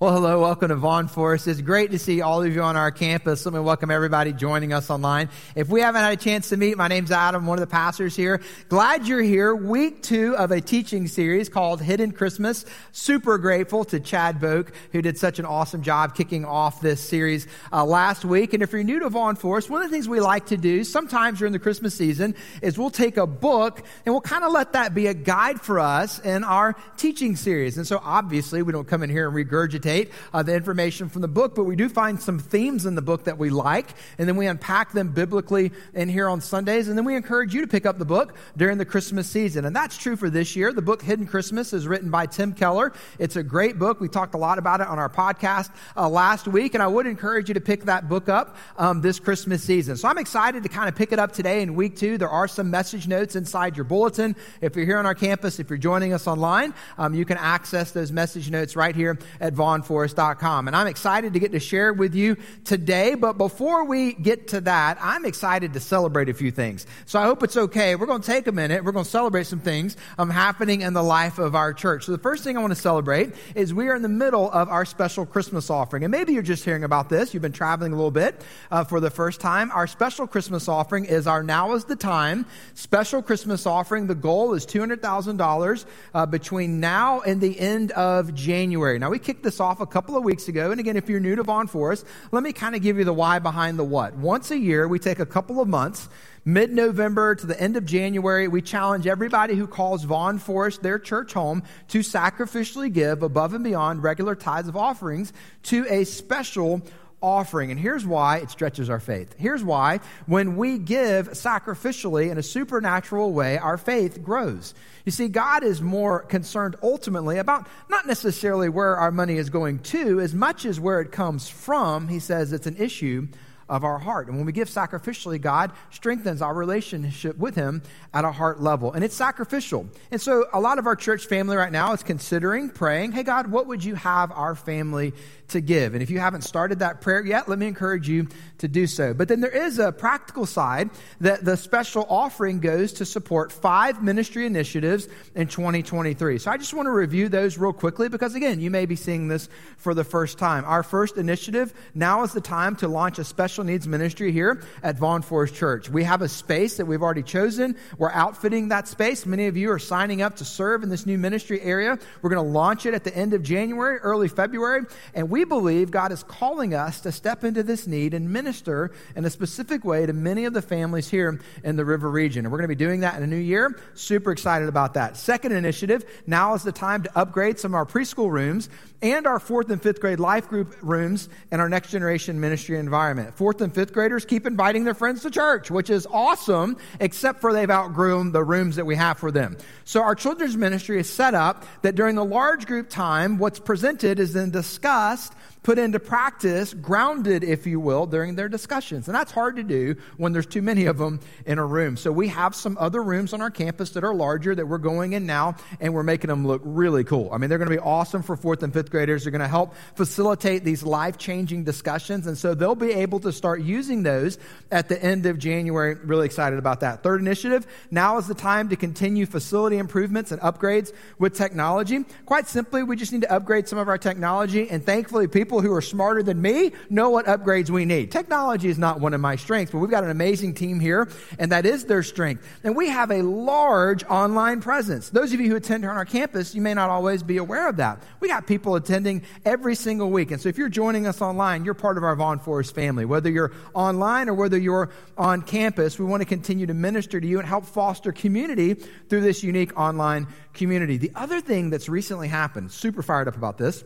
Well, hello, welcome to Vaughn Forest. It's great to see all of you on our campus. Let me welcome everybody joining us online. If we haven't had a chance to meet, my name's Adam, one of the pastors here. Glad you're here. Week 2 of a teaching series called Hidden Christmas. Super grateful to Chad Boak, who did such an awesome job kicking off this series last week. And if you're new to Vaughn Forest, one of the things we like to do sometimes during the Christmas season is we'll take a book and we'll kind of let that be a guide for us in our teaching series. And so obviously we don't come in here and regurgitate the information from the book, but we do find some themes in the book that we like, and then we unpack them biblically in here on Sundays, and then we encourage you to pick up the book during the Christmas season. And that's true for this year. The book Hidden Christmas is written by Tim Keller. It's a great book. We talked a lot about it on our podcast last week, and I would encourage you to pick that book up this Christmas season. So I'm excited to kind of pick it up today in week 2. There are some message notes inside your bulletin. If you're here on our campus, if you're joining us online, you can access those message notes right here at VaughnForest.com. And I'm excited to get to share with you today. But before we get to that, I'm excited to celebrate a few things. So I hope it's okay. We're going to take a minute. We're going to celebrate some things happening in the life of our church. So the first thing I want to celebrate is we are in the middle of our special Christmas offering. And maybe you're just hearing about this. You've been traveling a little bit for the first time. Our special Christmas offering is our Now is the Time special Christmas offering. The goal is $200,000 between now and the end of January. Now, we kicked this off a couple of weeks ago. And again, if you're new to Vaughn Forest, let me kind of give you the why behind the what. Once a year, we take a couple of months, mid-November to the end of January, we challenge everybody who calls Vaughn Forest their church home to sacrificially give above and beyond regular tithes of offerings to a special offering. And here's why it stretches our faith. Here's why when we give sacrificially in a supernatural way, our faith grows. You see, God is more concerned ultimately about not necessarily where our money is going to as much as where it comes from. He says it's an issue of our heart. And when we give sacrificially, God strengthens our relationship with Him at a heart level. And it's sacrificial. And so a lot of our church family right now is considering praying, hey God, what would you have our family to give? And if you haven't started that prayer yet, let me encourage you to do so. But then there is a practical side that the special offering goes to support 5 ministry initiatives in 2023. So I just want to review those real quickly because again, you may be seeing this for the first time. Our first initiative, Now is the Time to launch a special needs ministry here at Vaughn Forest Church. We have a space that we've already chosen. We're outfitting that space. Many of you are signing up to serve in this new ministry area. We're going to launch it at the end of January, early February, and we believe God is calling us to step into this need and minister in a specific way to many of the families here in the River Region. And we're going to be doing that in a new year. Super excited about that. Second initiative, Now is the Time to upgrade some of our preschool rooms and our 4th and 5th grade life group rooms in our next generation ministry environment. 4th and 5th graders keep inviting their friends to church, which is awesome, except for they've outgrown the rooms that we have for them. So our children's ministry is set up that during the large group time, what's presented is then discussed, put into practice, grounded, if you will, during their discussions. And that's hard to do when there's too many of them in a room. So we have some other rooms on our campus that are larger that we're going in now, and we're making them look really cool. I mean, they're going to be awesome for 4th and 5th graders. They're going to help facilitate these life-changing discussions. And so they'll be able to start using those at the end of January. Really excited about that. Third initiative, Now is the Time to continue facility improvements and upgrades with technology. Quite simply, we just need to upgrade some of our technology. And thankfully, people who are smarter than me know what upgrades we need. Technology is not one of my strengths, but we've got an amazing team here, and that is their strength. And we have a large online presence. Those of you who attend here on our campus, you may not always be aware of that. We got people attending every single week. And so if you're joining us online, you're part of our Vaughn Forest family. Whether you're online or whether you're on campus, we want to continue to minister to you and help foster community through this unique online community. The other thing that's recently happened, super fired up about this,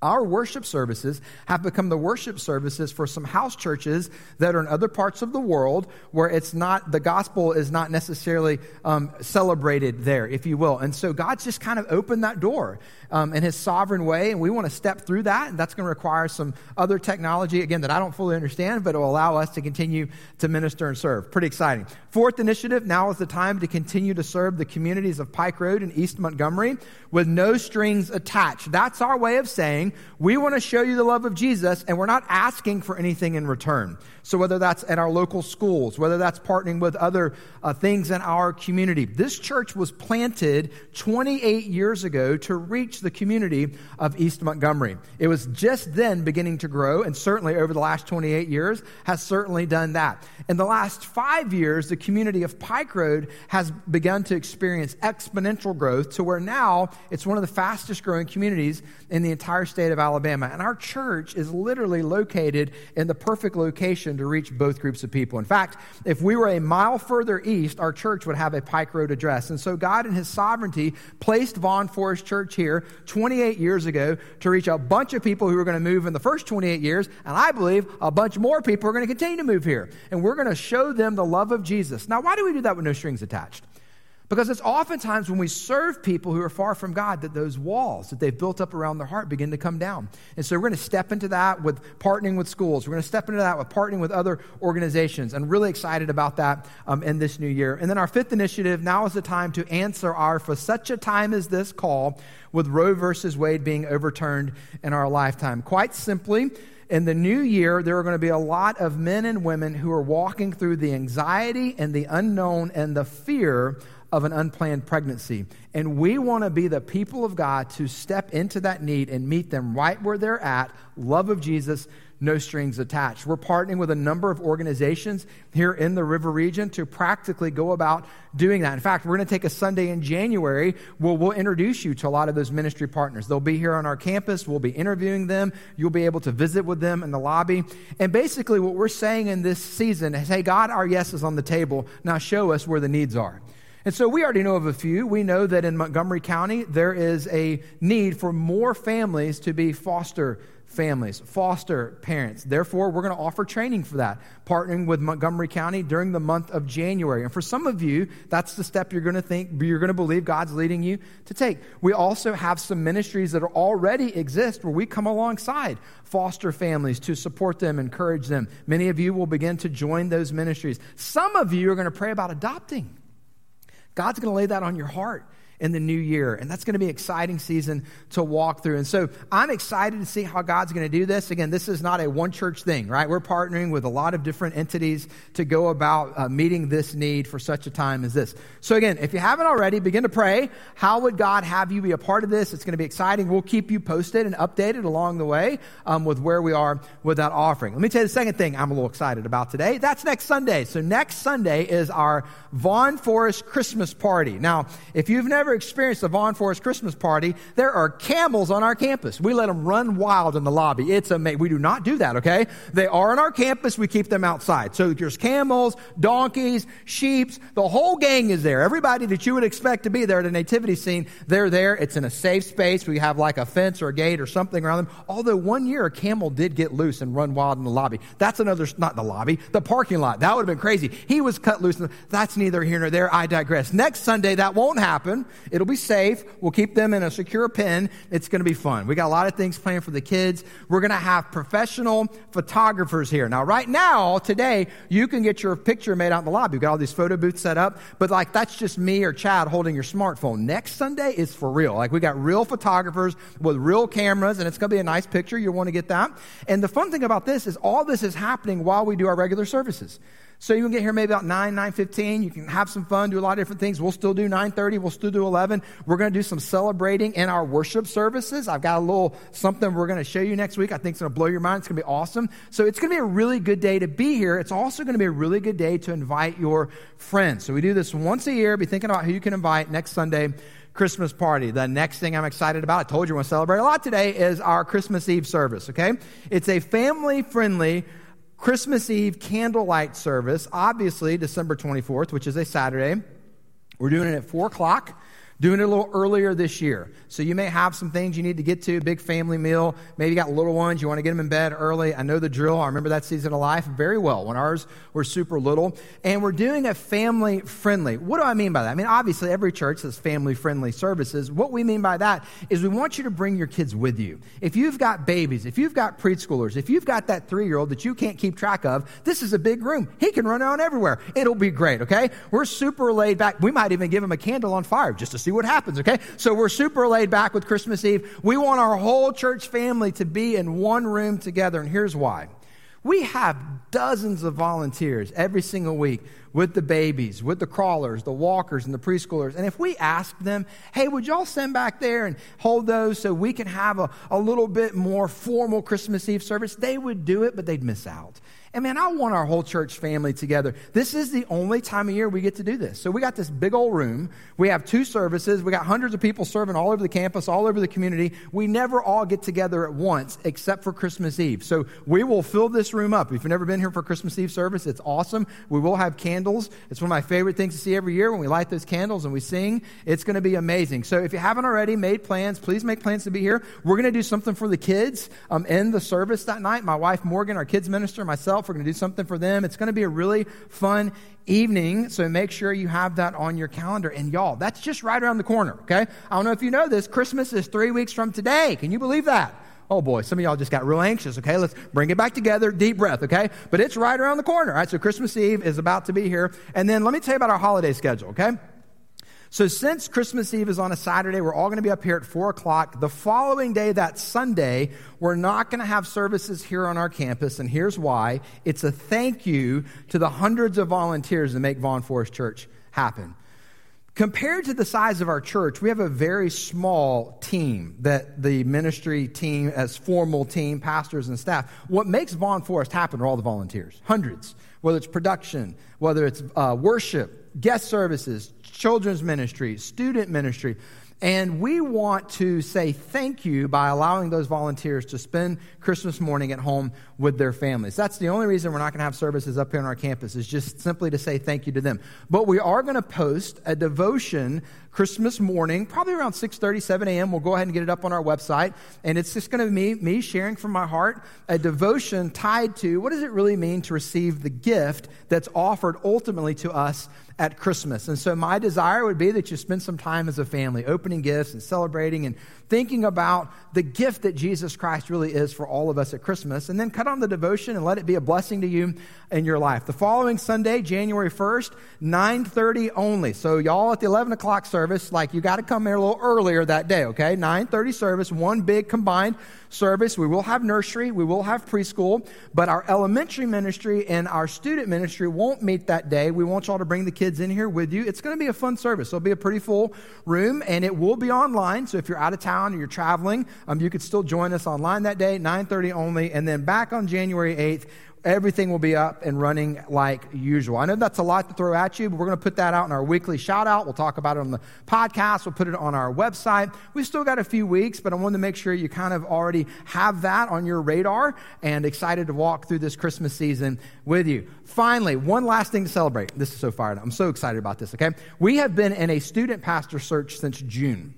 our worship services have become the worship services for some house churches that are in other parts of the world where it's not, the gospel is not necessarily celebrated there, if you will. And so God's just kind of opened that door in His sovereign way, and we want to step through that, and that's going to require some other technology, again, that I don't fully understand, but it will allow us to continue to minister and serve. Pretty exciting. Fourth initiative, Now is the Time to continue to serve the communities of Pike Road and East Montgomery with no strings attached. That's our way of saying saying, we want to show you the love of Jesus, and we're not asking for anything in return. So whether that's in our local schools, whether that's partnering with other things in our community. This church was planted 28 years ago to reach the community of East Montgomery. It was just then beginning to grow, and certainly over the last 28 years has certainly done that. In the last 5 years, the community of Pike Road has begun to experience exponential growth to where now it's one of the fastest growing communities in the entire state of Alabama. And our church is literally located in the perfect location to reach both groups of people. In fact, if we were a mile further east, our church would have a Pike Road address. And so God in his sovereignty placed Vaughn Forest Church here 28 years ago to reach a bunch of people who were going to move in the first 28 years. And I believe a bunch more people are going to continue to move here. And we're going to show them the love of Jesus. Now, why do we do that with no strings attached? Because it's oftentimes when we serve people who are far from God that those walls that they've built up around their heart begin to come down. And so we're going to step into that with partnering with schools. We're going to step into that with partnering with other organizations. I'm really excited about that in this new year. And then our fifth initiative, now is the time to answer our for such a time as this call, with Roe versus Wade being overturned in our lifetime. Quite simply, in the new year, there are going to be a lot of men and women who are walking through the anxiety and the unknown and the fear of an unplanned pregnancy. And we want to be the people of God to step into that need and meet them right where they're at. Love of Jesus, no strings attached. We're partnering with a number of organizations here in the River Region to practically go about doing that. In fact, we're going to take a Sunday in January where we'll introduce you to a lot of those ministry partners. They'll be here on our campus. We'll be interviewing them. You'll be able to visit with them in the lobby. And basically what we're saying in this season is, hey, God, our yes is on the table. Now show us where the needs are. And so we already know of a few. We know that in Montgomery County, there is a need for more families to be foster families, foster parents. Therefore, we're going to offer training for that, partnering with Montgomery County during the month of January. And for some of you, that's the step you're going to believe God's leading you to take. We also have some ministries that already exist where we come alongside foster families to support them, encourage them. Many of you will begin to join those ministries. Some of you are going to pray about adopting. God's going to lay that on your heart in the new year, and that's going to be an exciting season to walk through. And so I'm excited to see how God's going to do this. Again, this is not a one church thing, right? We're partnering with a lot of different entities to go about meeting this need for such a time as this. So again, if you haven't already, begin to pray. How would God have you be a part of this? It's going to be exciting. We'll keep you posted and updated along the way with where we are with that offering. Let me tell you the second thing I'm a little excited about today. That's next Sunday. So next Sunday is our Vaughn Forest Christmas party. Now, if you've never experienced the Vaughn Forest Christmas party, there are camels on our campus. We let them run wild in the lobby. It's amazing. We do not do that, okay? They are on our campus. We keep them outside. So there's camels, donkeys, sheep. The whole gang is there. Everybody that you would expect to be there at a nativity scene, they're there. It's in a safe space. We have like a fence or a gate or something around them. Although one year a camel did get loose and run wild in the lobby. That's another, not the lobby, the parking lot. That would have been crazy. He was cut loose. That's neither here nor there. I digress. Next Sunday, that won't happen. It'll be safe. We'll keep them in a secure pen. It's going to be fun. We got a lot of things planned for the kids. We're going to have professional photographers here. Now, right now, today, you can get your picture made out in the lobby. We've got all these photo booths set up, but like that's just me or Chad holding your smartphone. Next Sunday is for real. Like we got real photographers with real cameras, and it's going to be a nice picture. You'll want to get that. And the fun thing about this is all this is happening while we do our regular services. So you can get here maybe about 9, 9:15. You can have some fun, do a lot of different things. We'll still do 9:30. We'll still do 11. We're going to do some celebrating in our worship services. I've got a little something we're going to show you next week. I think it's going to blow your mind. It's going to be awesome. So it's going to be a really good day to be here. It's also going to be a really good day to invite your friends. So we do this once a year. Be thinking about who you can invite next Sunday. Christmas party. The next thing I'm excited about, I told you we're going to celebrate a lot today, is our Christmas Eve service, okay? It's a family-friendly Christmas Eve candlelight service, obviously December 24th, which is a Saturday. We're doing it at 4 o'clock, doing it a little earlier this year. So you may have some things you need to get to, big family meal. Maybe you got little ones, you want to get them in bed early. I know the drill. I remember that season of life very well when ours were super little. And we're doing a family-friendly. What do I mean by that? I mean, obviously, every church has family-friendly services. What we mean by that is we want you to bring your kids with you. If you've got babies, if you've got preschoolers, if you've got that 3-year-old that you can't keep track of, this is a big room. He can run around everywhere. It'll be great, okay? We're super laid back. We might even give him a candle on fire just to see see what happens, okay? So we're super laid back with Christmas Eve. We want our whole church family to be in one room together, and here's why. We have dozens of volunteers every single week with the babies, with the crawlers, the walkers, and the preschoolers. And if we ask them, hey, would y'all send back there and hold those so we can have a little bit more formal Christmas Eve service, they would do it, but they'd miss out. And man, I want our whole church family together. This is the only time of year we get to do this. So we got this big old room. We have two services. We got hundreds of people serving all over the campus, all over the community. We never all get together at once except for Christmas Eve. So we will fill this room up. If you've never been here for Christmas Eve service, it's awesome. We will have candles. It's one of my favorite things to see every year when we light those candles and we sing. It's going to be amazing. So if you haven't already made plans, please make plans to be here. We're going to do something for the kids in the service that night. My wife, Morgan, our kids minister, myself, we're going to do something for them. It's going to be a really fun evening, so make sure you have that on your calendar. And y'all, that's just right around the corner, okay? I don't know if you know this, Christmas is 3 weeks from today. Can you believe that? Oh boy, some of y'all just got real anxious, okay? Let's bring it back together, deep breath, okay? But it's right around the corner, all right? So Christmas Eve is about to be here. And then let me tell you about our holiday schedule, okay? So since Christmas Eve is on a Saturday, we're all going to be up here at 4 o'clock. The following day, that Sunday, we're not going to have services here on our campus, and here's why. It's a thank you to the hundreds of volunteers that make Vaughn Forest Church happen. Compared to the size of our church, we have a very small team, that the ministry team, as formal team, pastors and staff. What makes Vaughn Forest happen are all the volunteers, hundreds, whether it's production, whether it's worship, guest services, children's ministry, student ministry, and we want to say thank you by allowing those volunteers to spend Christmas morning at home with their families. That's the only reason we're not going to have services up here on our campus, is just simply to say thank you to them. But we are going to post a devotion Christmas morning, probably around 6:30, 7 a.m. We'll go ahead and get it up on our website, and it's just going to be me sharing from my heart a devotion tied to what does it really mean to receive the gift that's offered ultimately to us at Christmas. And so my desire would be that you spend some time as a family opening gifts and celebrating and thinking about the gift that Jesus Christ really is for all of us at Christmas, and then cut on the devotion and let it be a blessing to you in your life. The following Sunday, January 1st, 9:30 only. So y'all at the 11 o'clock service, like you got to come here a little earlier that day, okay? 9:30 service, one big combined service. We will have nursery, we will have preschool, but our elementary ministry and our student ministry won't meet that day. We want y'all to bring the kids in here with you. It's going to be a fun service. It'll be a pretty full room, and it will be online. So if you're out of town or you're traveling, you could still join us online that day, 9:30 only, and then back on January 8th, everything will be up and running like usual. I know that's a lot to throw at you, but we're going to put that out in our weekly shout-out. We'll talk about it on the podcast. We'll put it on our website. We've still got a few weeks, but I wanted to make sure you kind of already have that on your radar and excited to walk through this Christmas season with you. Finally, one last thing to celebrate. This is so fired up. I'm so excited about this, okay? We have been in a student pastor search since June.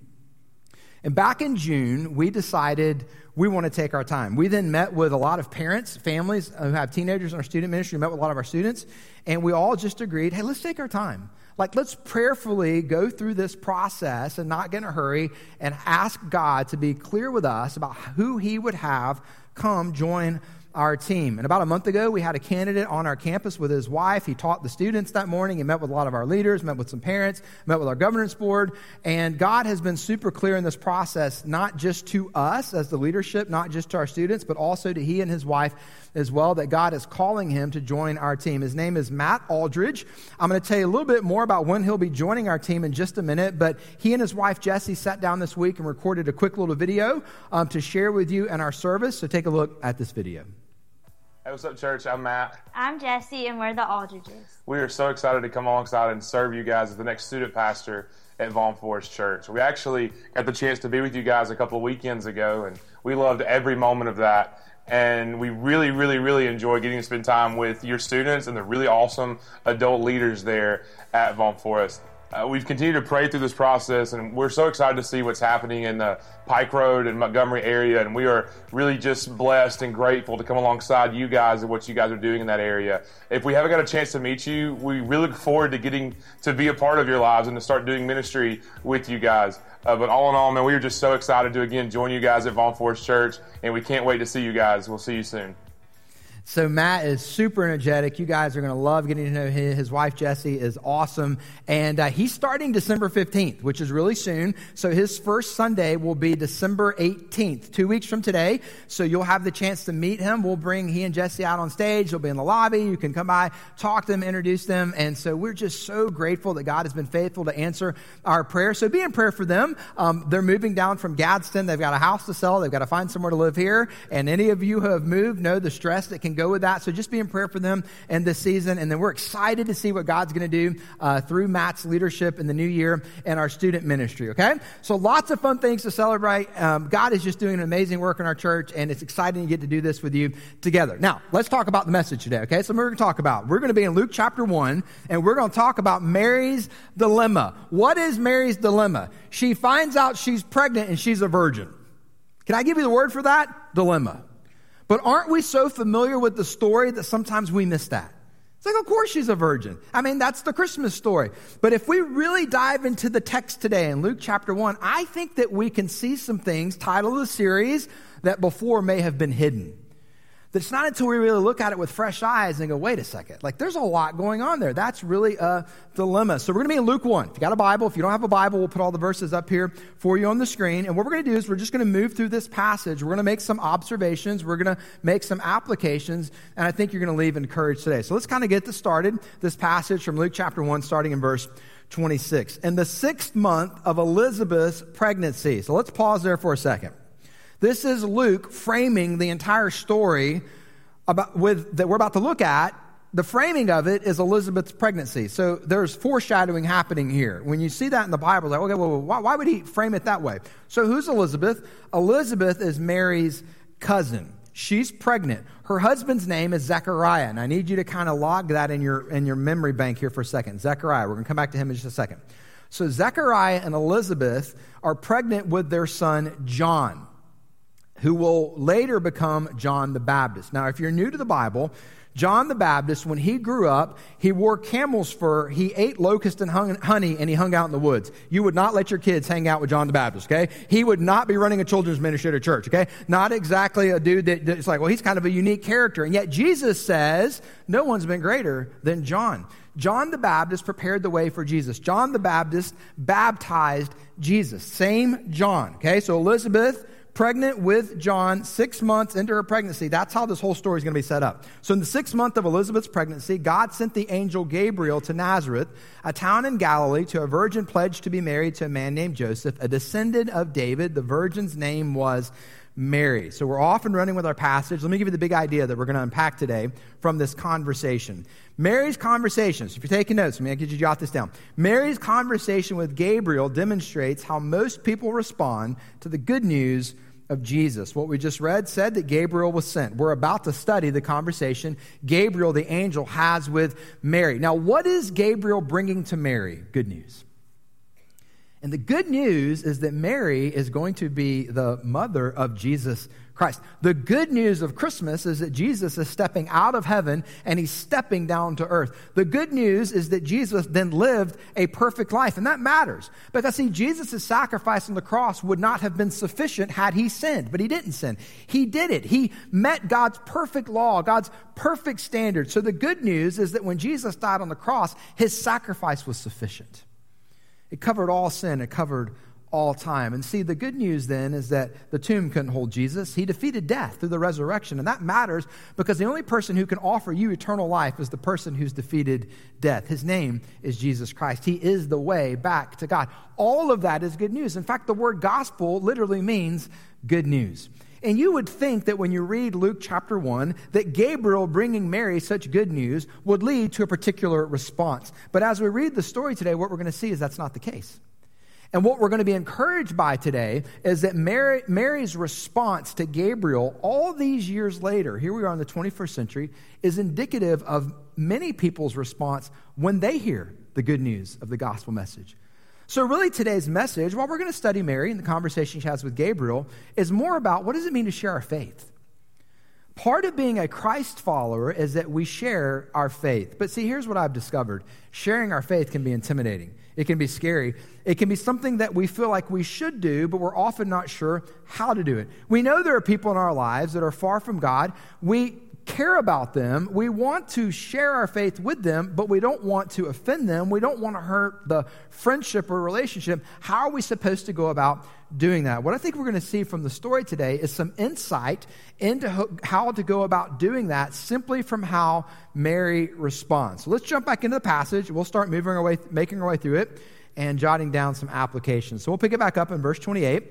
And back in June, we decided we want to take our time. We then met with a lot of parents, families who have teenagers in our student ministry, met with a lot of our students, and we all just agreed, hey, let's take our time. Like, let's prayerfully go through this process and not get in a hurry and ask God to be clear with us about who he would have come join our team. And about a month ago, we had a candidate on our campus with his wife. He taught the students that morning. He met with a lot of our leaders, met with some parents, met with our governance board. And God has been super clear in this process, not just to us as the leadership, not just to our students, but also to he and his wife as well, that God is calling him to join our team. His name is Matt Aldridge. I'm going to tell you a little bit more about when he'll be joining our team in just a minute, but he and his wife, Jesse, sat down this week and recorded a quick little video to share with you in our service. So take a look at this video. Hey, what's up, church? I'm Matt. I'm Jesse, and we're the Aldridges. We are so excited to come alongside and serve you guys as the next student pastor at Vaughn Forest Church. We actually got the chance to be with you guys a couple of weekends ago, and we loved every moment of that. And we really, really enjoy getting to spend time with your students and the really awesome adult leaders there at Vaughn Forest. We've continued to pray through this process, and we're so excited to see what's happening in the Pike Road and Montgomery area, and we are really just blessed and grateful to come alongside you guys and what you guys are doing in that area. If we haven't got a chance to meet you, we really look forward to getting to be a part of your lives and to start doing ministry with you guys. But all in all, man, we are just so excited to, again, join you guys at Vaughn Forest Church, and we can't wait to see you guys. We'll see you soon. So Matt is super energetic. You guys are going to love getting to know him. His wife, Jesse, is awesome. And he's starting December 15th, which is really soon. So his first Sunday will be December 18th, 2 weeks from today. So you'll have the chance to meet him. We'll bring he and Jesse out on stage. They'll be in the lobby. You can come by, talk to them, introduce them. And so we're just so grateful that God has been faithful to answer our prayer. So be in prayer for them. They're moving down from Gadsden. They've got a house to sell. They've got to find somewhere to live here. And any of you who have moved know the stress that can go with that. So just be in prayer for them in this season. And then we're excited to see what God's going to do through Matt's leadership in the new year and our student ministry, okay? So lots of fun things to celebrate. God is just doing an amazing work in our church, and it's exciting to get to do this with you together. Now, let's talk about the message today, okay? So we're going to be in Luke chapter 1, and we're going to talk about Mary's dilemma. What is Mary's dilemma? She finds out she's pregnant and she's a virgin. Can I give you the word for that? Dilemma. But aren't we so familiar with the story that sometimes we miss that? It's like, of course she's a virgin. I mean, that's the Christmas story. But if we really dive into the text today in Luke chapter 1, I think that we can see some things, title of the series, that before may have been hidden. That's not until we really look at it with fresh eyes and go, wait a second, like there's a lot going on there. That's really a dilemma. So we're going to be in Luke 1. If you got a Bible, if you don't have a Bible, we'll put all the verses up here for you on the screen. And what we're going to do is we're just going to move through this passage. We're going to make some observations. We're going to make some applications. And I think you're going to leave encouraged today. So let's kind of get this started. This passage from Luke chapter 1, starting in verse 26. In the sixth month of Elizabeth's pregnancy. So let's pause there for a second. This is Luke framing the entire story that we're about to look at. The framing of it is Elizabeth's pregnancy. So there's foreshadowing happening here. When you see that in the Bible, like, okay, well, why would he frame it that way? So who's Elizabeth? Elizabeth is Mary's cousin. She's pregnant. Her husband's name is Zechariah, and I need you to kind of log that in your memory bank here for a second. Zechariah. We're going to come back to him in just a second. So Zechariah and Elizabeth are pregnant with their son John, who will later become John the Baptist. Now, if you're new to the Bible, John the Baptist, when he grew up, he wore camel's fur, he ate locust and honey, and he hung out in the woods. You would not let your kids hang out with John the Baptist, okay? He would not be running a children's ministry at a church, okay? Not exactly a dude that's like, well, he's kind of a unique character. And yet Jesus says, no one's been greater than John. John the Baptist prepared the way for Jesus. John the Baptist baptized Jesus. Same John, okay? So Elizabeth, pregnant with John, 6 months into her pregnancy. That's how this whole story is going to be set up. So in the sixth month of Elizabeth's pregnancy, God sent the angel Gabriel to Nazareth, a town in Galilee, to a virgin pledged to be married to a man named Joseph, a descendant of David. The virgin's name was Mary. So we're off and running with our passage. Let me give you the big idea that we're going to unpack today from this conversation. Mary's conversations, if you're taking notes, I mean, I could you jot this down. Mary's conversation with Gabriel demonstrates how most people respond to the good news of Jesus. What we just read said that Gabriel was sent. We're about to study the conversation Gabriel, the angel, has with Mary. Now, what is Gabriel bringing to Mary? Good news. And the good news is that Mary is going to be the mother of Jesus Christ. The good news of Christmas is that Jesus is stepping out of heaven and he's stepping down to earth. The good news is that Jesus then lived a perfect life, and that matters. Because, see, Jesus' sacrifice on the cross would not have been sufficient had he sinned, but he didn't sin. He did it. He met God's perfect law, God's perfect standard. So the good news is that when Jesus died on the cross, his sacrifice was sufficient. It covered all sin. It covered all time. And see, the good news then is that the tomb couldn't hold Jesus. He defeated death through the resurrection. And that matters because the only person who can offer you eternal life is the person who's defeated death. His name is Jesus Christ. He is the way back to God. All of that is good news. In fact, the word gospel literally means good news. And you would think that when you read Luke chapter 1, that Gabriel bringing Mary such good news would lead to a particular response. But as we read the story today, what we're going to see is that's not the case. And what we're going to be encouraged by today is that Mary's response to Gabriel all these years later, here we are in the 21st century, is indicative of many people's response when they hear the good news of the gospel message. So really today's message, while we're going to study Mary and the conversation she has with Gabriel, is more about what does it mean to share our faith? Part of being a Christ follower is that we share our faith. But see, here's what I've discovered. Sharing our faith can be intimidating. It can be scary. It can be something that we feel like we should do, but we're often not sure how to do it. We know there are people in our lives that are far from God. We care about them. We want to share our faith with them, but we don't want to offend them. We don't want to hurt the friendship or relationship. How are we supposed to go about doing that? What I think we're going to see from the story today is some insight into how to go about doing that simply from how Mary responds. So let's jump back into the passage. We'll start moving our way, making our way through it and jotting down some applications. So we'll pick it back up in verse 28.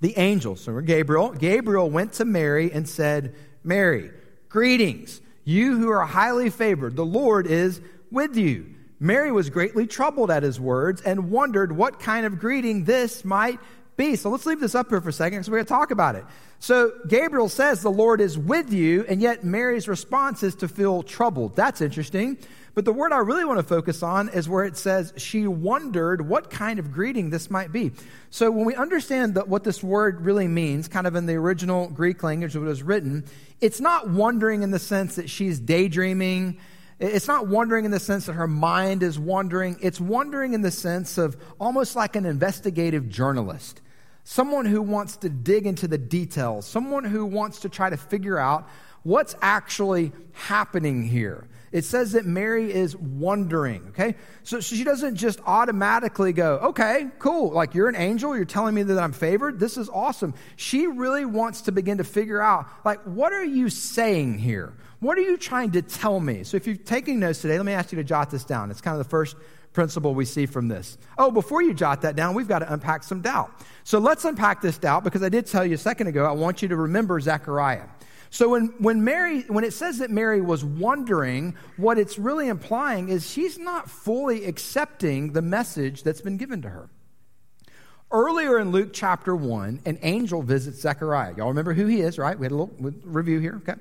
The angel, so Gabriel went to Mary and said, "Mary, greetings, you who are highly favored. The Lord is with you." Mary was greatly troubled at his words and wondered what kind of greeting this might be. So let's leave this up here for a second because we're going to talk about it. So Gabriel says the Lord is with you, and yet Mary's response is to feel troubled. That's interesting. But the word I really want to focus on is where it says she wondered what kind of greeting this might be. So when we understand that what this word really means, kind of in the original Greek language that was written, it's not wondering in the sense that she's daydreaming. It's not wondering in the sense that her mind is wandering. It's wondering in the sense of almost like an investigative journalist, someone who wants to dig into the details, someone who wants to try to figure out what's actually happening here. It says that Mary is wondering, okay? So she doesn't just automatically go, okay, cool, like you're an angel, you're telling me that I'm favored, this is awesome. She really wants to begin to figure out, like, what are you saying here? What are you trying to tell me? So if you're taking notes today, let me ask you to jot this down. It's kind of the first principle we see from this. Oh, before you jot that down, we've got to unpack some doubt. So let's unpack this doubt, because I did tell you a second ago, I want you to remember Zechariah. So when it says that Mary was wondering, what it's really implying is she's not fully accepting the message that's been given to her. Earlier in Luke chapter 1, an angel visits Zechariah. Y'all remember who he is, right? We had a little review here, okay?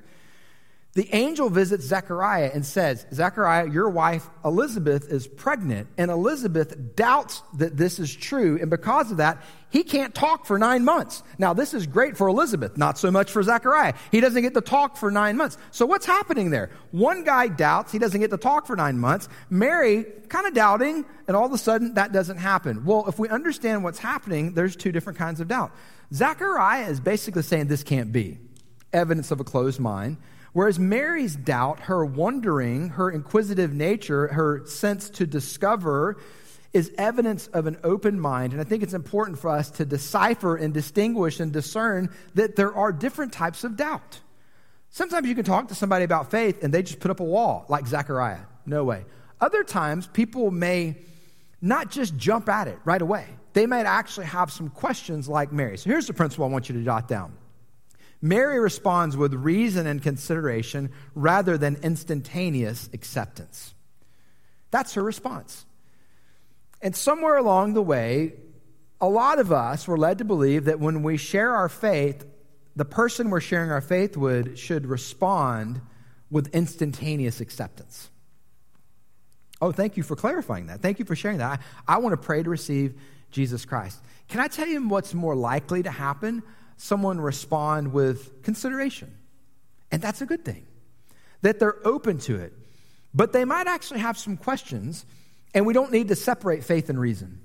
The angel visits Zechariah and says, "Zechariah, your wife Elizabeth is pregnant, and Elizabeth doubts that this is true, and because of that, he can't talk for 9 months. Now, this is great for Elizabeth, not so much for Zechariah. He doesn't get to talk for 9 months. So what's happening there? One guy doubts, he doesn't get to talk for 9 months. Mary, kind of doubting, and all of a sudden, that doesn't happen. Well, if we understand what's happening, there's two different kinds of doubt. Zechariah is basically saying this can't be. Evidence of a closed mind. Whereas Mary's doubt, her wondering, her inquisitive nature, her sense to discover is evidence of an open mind. And I think it's important for us to decipher and distinguish and discern that there are different types of doubt. Sometimes you can talk to somebody about faith and they just put up a wall, like Zechariah. No way. Other times, people may not just jump at it right away. They might actually have some questions like Mary. So here's the principle I want you to jot down. Mary responds with reason and consideration rather than instantaneous acceptance. That's her response. And somewhere along the way, a lot of us were led to believe that when we share our faith, the person we're sharing our faith with should respond with instantaneous acceptance. Oh, thank you for clarifying that. Thank you for sharing that. I want to pray to receive Jesus Christ. Can I tell you what's more likely to happen? Someone respond with consideration. And that's a good thing, that they're open to it. But they might actually have some questions, and we don't need to separate faith and reason.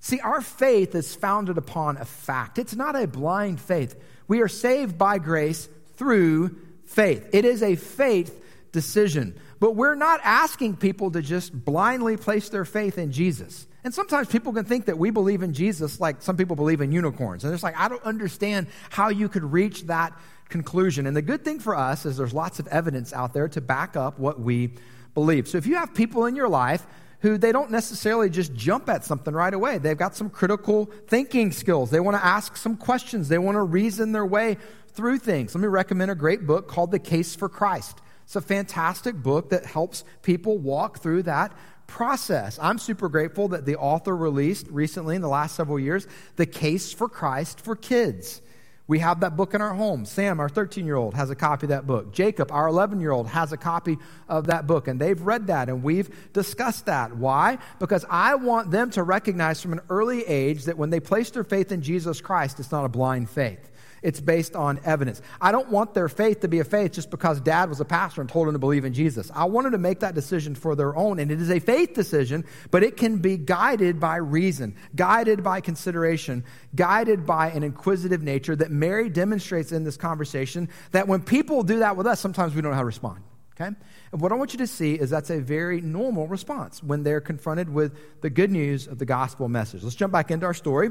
See, our faith is founded upon a fact. It's not a blind faith. We are saved by grace through faith. It is a faith decision. But we're not asking people to just blindly place their faith in Jesus. And sometimes people can think that we believe in Jesus like some people believe in unicorns. And it's like, I don't understand how you could reach that conclusion. And the good thing for us is there's lots of evidence out there to back up what we believe. So if you have people in your life who they don't necessarily just jump at something right away, they've got some critical thinking skills. They want to ask some questions. They want to reason their way through things. Let me recommend a great book called The Case for Christ. It's a fantastic book that helps people walk through that process. I'm super grateful that the author released recently in the last several years, The Case for Christ for Kids. We have that book in our home. Sam, our 13-year-old, has a copy of that book. Jacob, our 11-year-old, has a copy of that book, and they've read that, and we've discussed that. Why? Because I want them to recognize from an early age that when they place their faith in Jesus Christ, it's not a blind faith. It's based on evidence. I don't want their faith to be a faith just because dad was a pastor and told them to believe in Jesus. I want them to make that decision for their own, and it is a faith decision, but it can be guided by reason, guided by consideration, guided by an inquisitive nature that Mary demonstrates in this conversation, that when people do that with us, sometimes we don't know how to respond. Okay? And what I want you to see is that's a very normal response when they're confronted with the good news of the gospel message. Let's jump back into our story.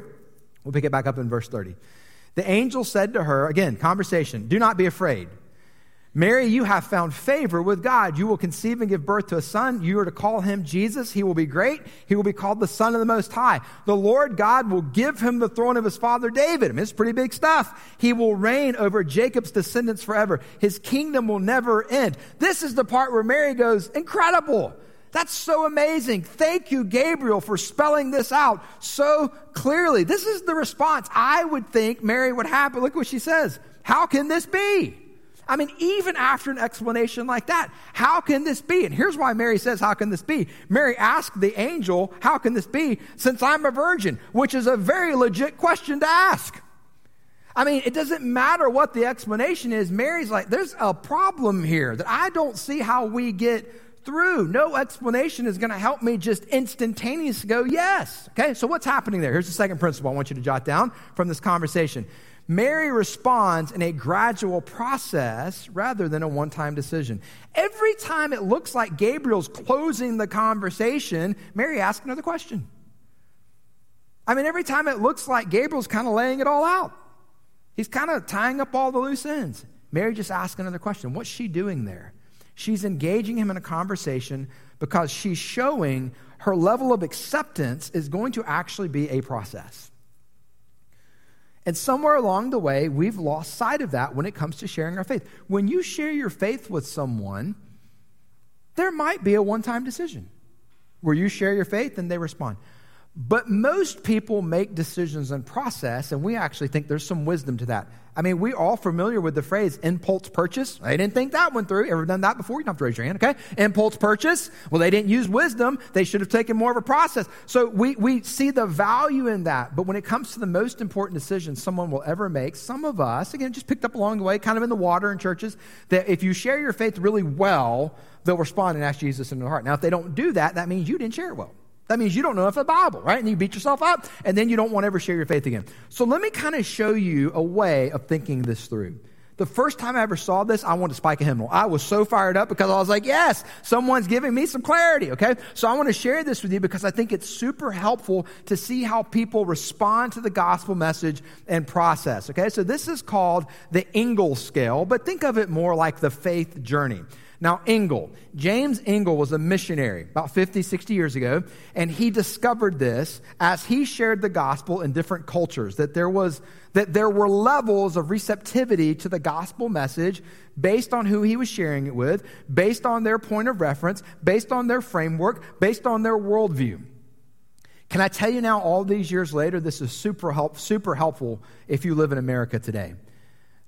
We'll pick it back up in verse 30. The angel said to her, again, conversation, do not be afraid. Mary, you have found favor with God. You will conceive and give birth to a son. You are to call him Jesus. He will be great. He will be called the Son of the Most High. The Lord God will give him the throne of his father David. I mean, it's pretty big stuff. He will reign over Jacob's descendants forever. His kingdom will never end. This is the part where Mary goes, incredible. That's so amazing. Thank you, Gabriel, for spelling this out so clearly. This is the response I would think Mary would have, but look what she says. How can this be? I mean, even after an explanation like that, how can this be? And here's why Mary says, how can this be? Mary asked the angel, how can this be since I'm a virgin? Which is a very legit question to ask. I mean, it doesn't matter what the explanation is. Mary's like, there's a problem here that I don't see how we get through. No explanation is going to help me just instantaneously go, yes. Okay, so what's happening there? Here's the second principle I want you to jot down from this conversation. Mary responds in a gradual process rather than a one-time decision. Every time it looks like Gabriel's closing the conversation, Mary asks another question. I mean, every time it looks like Gabriel's kind of laying it all out. He's kind of tying up all the loose ends. Mary just asks another question. What's she doing there? She's engaging him in a conversation because she's showing her level of acceptance is going to actually be a process. And somewhere along the way, we've lost sight of that when it comes to sharing our faith. When you share your faith with someone, there might be a one-time decision where you share your faith and they respond. But most people make decisions in process, and we actually think there's some wisdom to that. I mean, we're all familiar with the phrase impulse purchase. They didn't think that one through. Ever done that before? You don't have to raise your hand, okay? Impulse purchase. Well, they didn't use wisdom. They should have taken more of a process. So we see the value in that. But when it comes to the most important decision someone will ever make, some of us, again, just picked up along the way, kind of in the water in churches, that if you share your faith really well, they'll respond and ask Jesus into their heart. Now, if they don't do that, that means you didn't share it well. That means you don't know enough of the Bible, right? And you beat yourself up, and then you don't want to ever share your faith again. So let me kind of show you a way of thinking this through. The first time I ever saw this, I wanted to spike a hymnal. I was so fired up because I was like, yes, someone's giving me some clarity, okay? So I want to share this with you because I think it's super helpful to see how people respond to the gospel message and process, okay? So this is called the Engel scale, but think of it more like the faith journey. Now, Engel, James Engel was a missionary about 50, 60 years ago, and he discovered this as he shared the gospel in different cultures, that there were levels of receptivity to the gospel message based on who he was sharing it with, based on their point of reference, based on their framework, based on their worldview. Can I tell you now, all these years later, this is super helpful if you live in America today.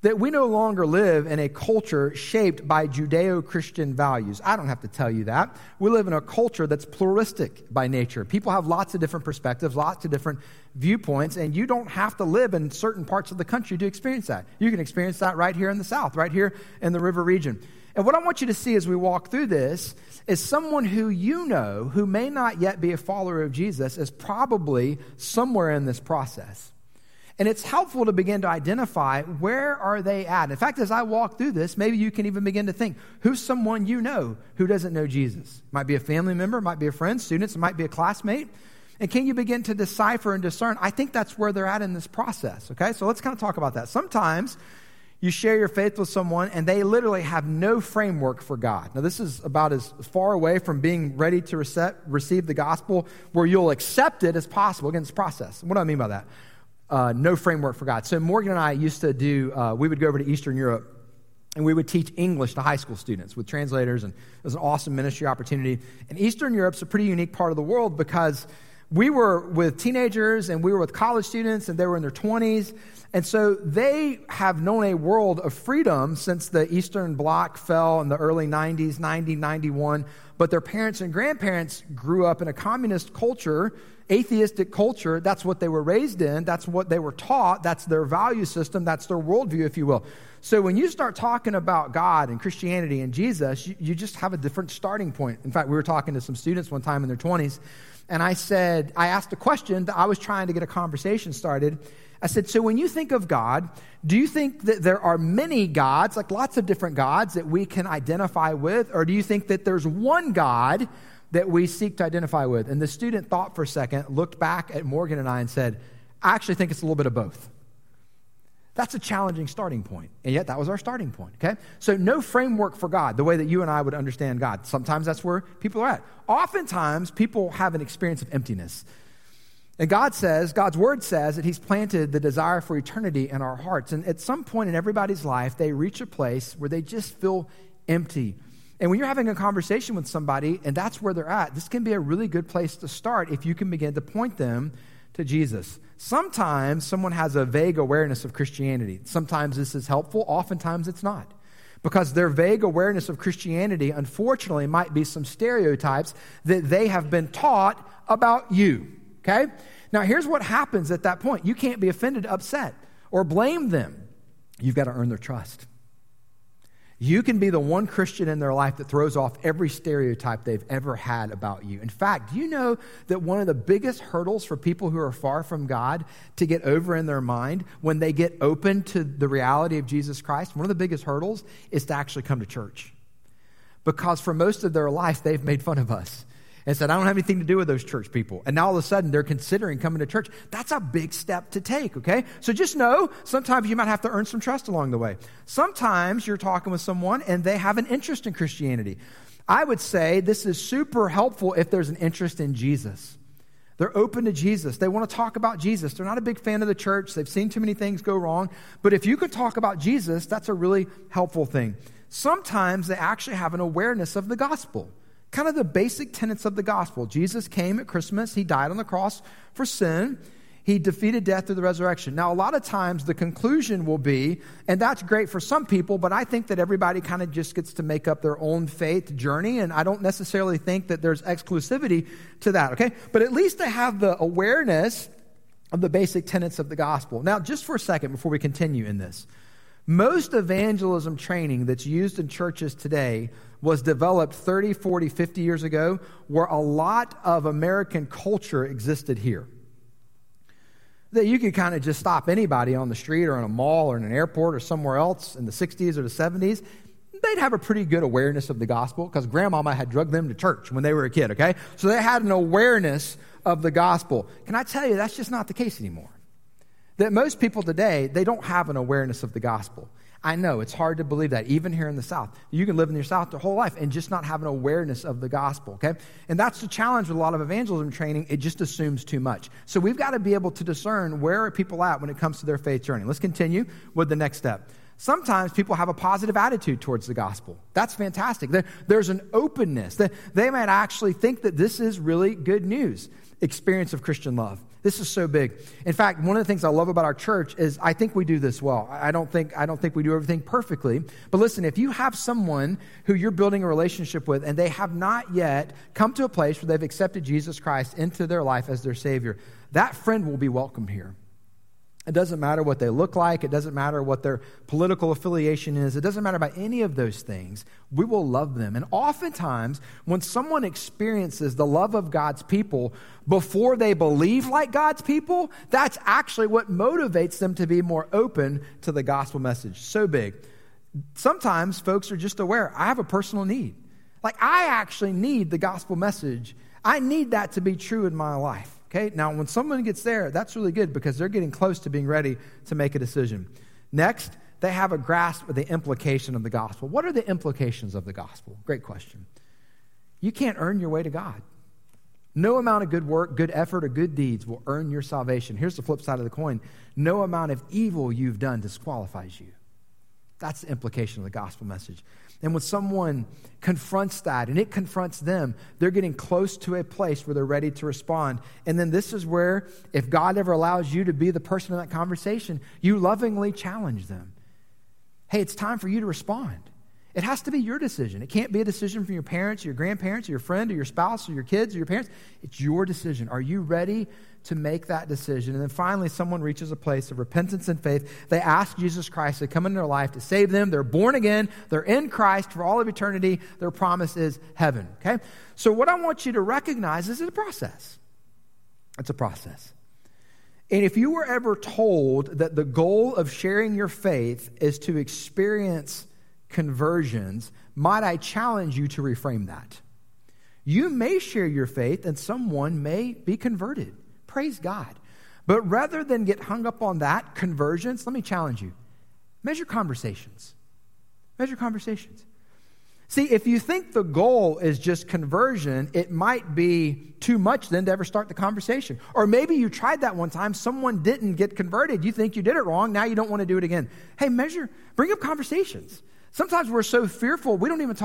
That we no longer live in a culture shaped by Judeo-Christian values. I don't have to tell you that. We live in a culture that's pluralistic by nature. People have lots of different perspectives, lots of different viewpoints, and you don't have to live in certain parts of the country to experience that. You can experience that right here in the South, right here in the River Region. And what I want you to see as we walk through this is someone who you know who may not yet be a follower of Jesus is probably somewhere in this process. And it's helpful to begin to identify where are they at. In fact, as I walk through this, maybe you can even begin to think, who's someone you know who doesn't know Jesus? Might be a family member, might be a friend, students, might be a classmate. And can you begin to decipher and discern? I think that's where they're at in this process, okay? So let's kind of talk about that. Sometimes you share your faith with someone and they literally have no framework for God. Now, this is about as far away from being ready to receive the gospel where you'll accept it as possible. Again, it's a process. What do I mean by that? No framework for God. So Morgan and I used to do, we would go over to Eastern Europe and we would teach English to high school students with translators, and it was an awesome ministry opportunity. And Eastern Europe's a pretty unique part of the world because we were with teenagers and we were with college students, and they were in their 20s. And so they have known a world of freedom since the Eastern Bloc fell in the early 90s, 90, 91. But their parents and grandparents grew up in a communist culture, atheistic culture. That's what they were raised in. That's what they were taught. That's their value system. That's their worldview, if you will. So when you start talking about God and Christianity and Jesus, you just have a different starting point. In fact, we were talking to some students one time in their 20s, and I asked a question that I was trying to get a conversation started. I said, so when you think of God, do you think that there are many gods, like lots of different gods that we can identify with? Or do you think that there's one God that we seek to identify with? And the student thought for a second, looked back at Morgan and I and said, I actually think it's a little bit of both. That's a challenging starting point. And yet that was our starting point, okay? So no framework for God, the way that you and I would understand God. Sometimes that's where people are at. Oftentimes people have an experience of emptiness. And God's word says that he's planted the desire for eternity in our hearts. And at some point in everybody's life, they reach a place where they just feel empty. And when you're having a conversation with somebody and that's where they're at, this can be a really good place to start if you can begin to point them to Jesus. Sometimes someone has a vague awareness of Christianity. Sometimes this is helpful. Oftentimes it's not. Because their vague awareness of Christianity, unfortunately, might be some stereotypes that they have been taught about you. Okay? Now, here's what happens at that point. You can't be offended, upset, or blame them. You've got to earn their trust. You can be the one Christian in their life that throws off every stereotype they've ever had about you. In fact, do you know that one of the biggest hurdles for people who are far from God to get over in their mind when they get open to the reality of Jesus Christ, one of the biggest hurdles is to actually come to church? Because for most of their life, they've made fun of us and said, I don't have anything to do with those church people. And now all of a sudden, they're considering coming to church. That's a big step to take, okay? So just know, sometimes you might have to earn some trust along the way. Sometimes you're talking with someone and they have an interest in Christianity. I would say this is super helpful if there's an interest in Jesus. They're open to Jesus. They want to talk about Jesus. They're not a big fan of the church. They've seen too many things go wrong. But if you could talk about Jesus, that's a really helpful thing. Sometimes they actually have an awareness of the gospel. Kind of the basic tenets of the gospel. Jesus came at Christmas. He died on the cross for sin. He defeated death through the resurrection. Now, a lot of times the conclusion will be, and that's great for some people, but I think that everybody kind of just gets to make up their own faith journey, and I don't necessarily think that there's exclusivity to that, okay? But at least they have the awareness of the basic tenets of the gospel. Now, just for a second before we continue in this, most evangelism training that's used in churches today was developed 30, 40, 50 years ago, where a lot of American culture existed here. That you could kind of just stop anybody on the street or in a mall or in an airport or somewhere else in the 60s or the 70s. They'd have a pretty good awareness of the gospel because grandmama had drugged them to church when they were a kid, okay? So they had an awareness of the gospel. Can I tell you, that's just not the case anymore. That most people today, they don't have an awareness of the gospel. I know, it's hard to believe that, even here in the South. You can live in the South their whole life and just not have an awareness of the gospel, okay? And that's the challenge with a lot of evangelism training. It just assumes too much. So we've got to be able to discern where are people at when it comes to their faith journey. Let's continue with the next step. Sometimes people have a positive attitude towards the gospel. That's fantastic. There's an openness. They might actually think that this is really good news. Experience of Christian love. This is so big. In fact, one of the things I love about our church is I think we do this well. I don't think we do everything perfectly. But listen, if you have someone who you're building a relationship with and they have not yet come to a place where they've accepted Jesus Christ into their life as their Savior, that friend will be welcome here. It doesn't matter what they look like. It doesn't matter what their political affiliation is. It doesn't matter about any of those things. We will love them. And oftentimes, when someone experiences the love of God's people before they believe like God's people, that's actually what motivates them to be more open to the gospel message. So big. Sometimes folks are just aware, I have a personal need. Like, I actually need the gospel message. I need that to be true in my life. Okay, now when someone gets there, that's really good because they're getting close to being ready to make a decision. Next, they have a grasp of the implication of the gospel. What are the implications of the gospel? Great question. You can't earn your way to God. No amount of good work, good effort, or good deeds will earn your salvation. Here's the flip side of the coin. No amount of evil you've done disqualifies you. That's the implication of the gospel message. And when someone confronts that, and it confronts them, they're getting close to a place where they're ready to respond. And then this is where, if God ever allows you to be the person in that conversation, you lovingly challenge them. Hey, it's time for you to respond. It has to be your decision. It can't be a decision from your parents, or your grandparents, or your friend, or your spouse, or your kids, or your parents. It's your decision. Are you ready to make that decision? And then finally, someone reaches a place of repentance and faith. They ask Jesus Christ to come into their life to save them. They're born again. They're in Christ for all of eternity. Their promise is heaven, okay? So what I want you to recognize is it's a process. It's a process. And if you were ever told that the goal of sharing your faith is to experience conversions, might I challenge you to reframe that? You may share your faith and someone may be converted. Praise God. But rather than get hung up on that, conversions, let me challenge you. Measure conversations. Measure conversations. See, if you think the goal is just conversion, it might be too much then to ever start the conversation. Or maybe you tried that one time, someone didn't get converted. You think you did it wrong, now you don't want to do it again. Hey, measure, bring up conversations. Sometimes we're so fearful, we don't even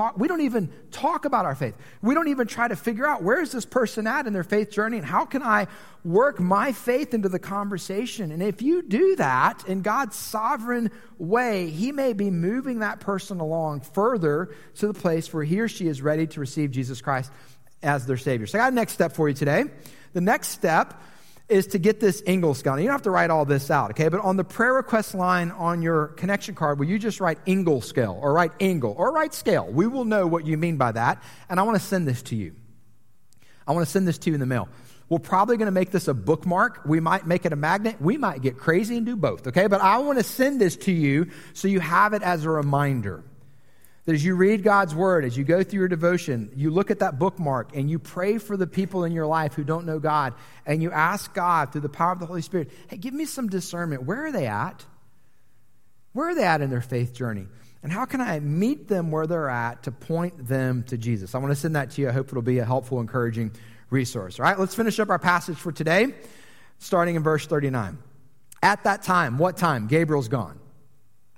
talk about our faith. We don't even try to figure out where is this person at in their faith journey and how can I work my faith into the conversation. And if you do that in God's sovereign way, he may be moving that person along further to the place where he or she is ready to receive Jesus Christ as their Savior. So I got a next step for you today. The next step is to get this Engel scale. Now, you don't have to write all this out, okay? But on the prayer request line on your connection card, will you just write Engel scale or write Engel or write scale? We will know what you mean by that. And I want to send this to you. I want to send this to you in the mail. We're probably going to make this a bookmark. We might make it a magnet. We might get crazy and do both, okay? But I want to send this to you so you have it as a reminder. That as you read God's word, as you go through your devotion, you look at that bookmark and you pray for the people in your life who don't know God, and you ask God through the power of the Holy Spirit, hey, give me some discernment. Where are they at? Where are they at in their faith journey? And how can I meet them where they're at to point them to Jesus? I want to send that to you. I hope it'll be a helpful, encouraging resource. All right, let's finish up our passage for today, starting in verse 39. At that time, what time? Gabriel's gone.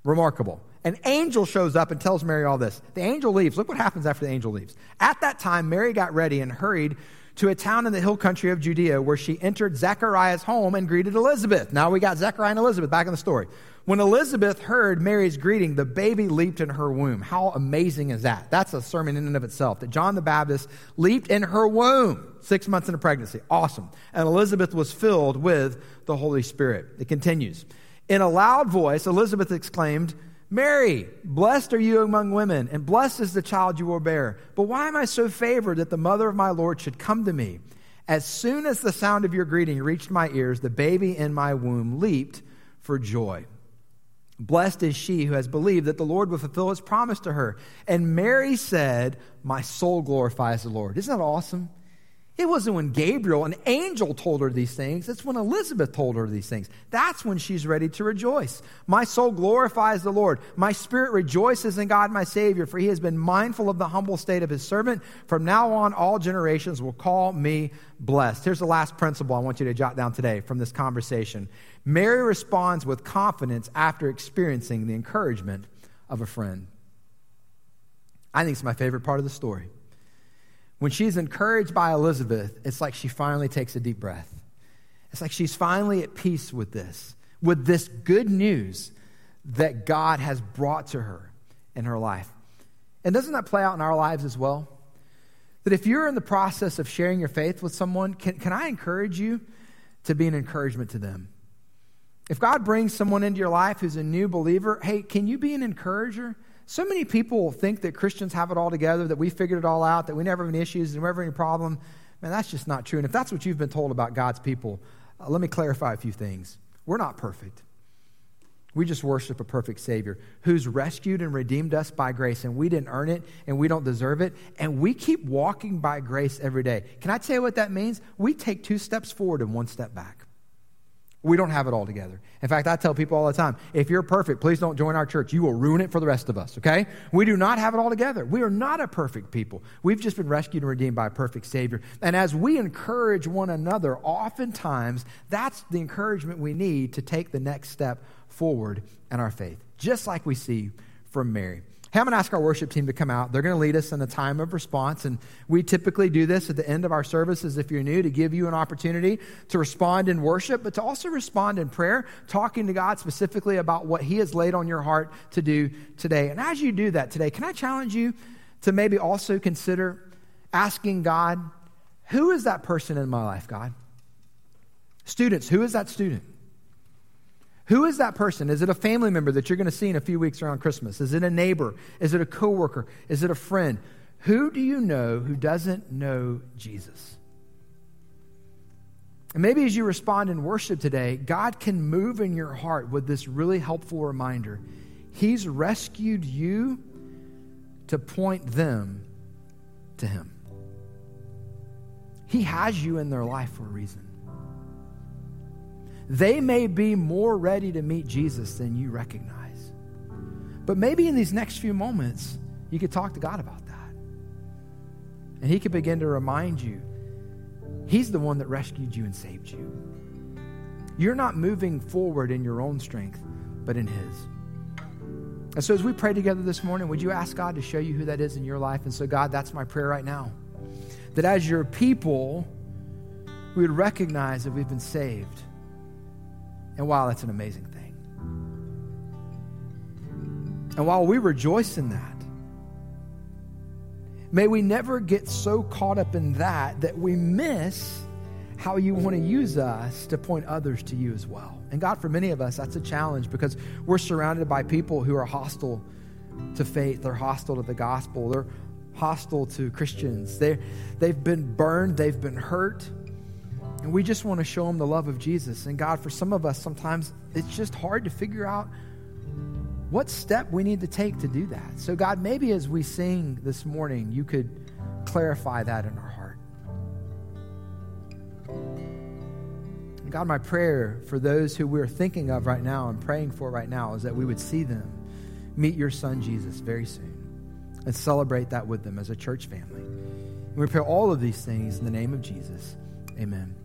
Remarkable. An angel shows up and tells Mary all this. The angel leaves. Look what happens after the angel leaves. At that time, Mary got ready and hurried to a town in the hill country of Judea, where she entered Zechariah's home and greeted Elizabeth. Now we got Zechariah and Elizabeth back in the story. When Elizabeth heard Mary's greeting, the baby leaped in her womb. How amazing is that? That's a sermon in and of itself, that John the Baptist leaped in her womb 6 months into pregnancy. Awesome. And Elizabeth was filled with the Holy Spirit. It continues. In a loud voice, Elizabeth exclaimed, Mary, blessed are you among women, and blessed is the child you will bear. But why am I so favored that the mother of my Lord should come to me? As soon as the sound of your greeting reached my ears, the baby in my womb leaped for joy. Blessed is she who has believed that the Lord would fulfill his promise to her. And Mary said, my soul glorifies the Lord. Isn't that awesome? It wasn't when Gabriel, an angel, told her these things. It's when Elizabeth told her these things. That's when she's ready to rejoice. My soul glorifies the Lord. My spirit rejoices in God my Savior, for he has been mindful of the humble state of his servant. From now on, all generations will call me blessed. Here's the last principle I want you to jot down today from this conversation. Mary responds with confidence after experiencing the encouragement of a friend. I think it's my favorite part of the story. When she's encouraged by Elizabeth, it's like she finally takes a deep breath. It's like she's finally at peace with this good news that God has brought to her in her life. And doesn't that play out in our lives as well? That if you're in the process of sharing your faith with someone, can I encourage you to be an encouragement to them? If God brings someone into your life who's a new believer, hey, can you be an encourager? So many people think that Christians have it all together, that we figured it all out, that we never have any issues, and never have any problem. Man, that's just not true. And if that's what you've been told about God's people, let me clarify a few things. We're not perfect. We just worship a perfect Savior who's rescued and redeemed us by grace, and we didn't earn it, and we don't deserve it, and we keep walking by grace every day. Can I tell you what that means? We take 2 steps forward and 1 step back. We don't have it all together. In fact, I tell people all the time, if you're perfect, please don't join our church. You will ruin it for the rest of us, okay? We do not have it all together. We are not a perfect people. We've just been rescued and redeemed by a perfect Savior. And as we encourage one another, oftentimes that's the encouragement we need to take the next step forward in our faith. just like we see from Mary. Hey, I'm going to ask our worship team to come out. They're going to lead us in the time of response, and we typically do this at the end of our services, if you're new, to give you an opportunity to respond in worship, but to also respond in prayer, talking to God specifically about what He has laid on your heart to do today. And as you do that today, can I challenge you to maybe also consider asking God, who is that person in my life, God? Students, who is that student? Who is that person? Is it a family member that you're going to see in a few weeks around Christmas? Is it a neighbor? Is it a coworker? Is it a friend? Who do you know who doesn't know Jesus? And maybe as you respond in worship today, God can move in your heart with this really helpful reminder. He's rescued you to point them to Him. He has you in their life for a reason. They may be more ready to meet Jesus than you recognize. But maybe in these next few moments, you could talk to God about that. And He could begin to remind you, He's the one that rescued you and saved you. You're not moving forward in your own strength, but in His. And so as we pray together this morning, would you ask God to show you who that is in your life? And so God, that's my prayer right now. That as your people, we would recognize that we've been saved. And wow, that's an amazing thing. And while we rejoice in that, may we never get so caught up in that that we miss how you want to use us to point others to you as well. And God, for many of us, that's a challenge because we're surrounded by people who are hostile to faith. They're hostile to the gospel. They're hostile to Christians. They've been burned. They've been hurt. And we just want to show them the love of Jesus. And God, for some of us, sometimes it's just hard to figure out what step we need to take to do that. So God, maybe as we sing this morning, you could clarify that in our heart. And God, my prayer for those who we're thinking of right now and praying for right now is that we would see them meet your son Jesus very soon and celebrate that with them as a church family. And we pray all of these things in the name of Jesus. Amen.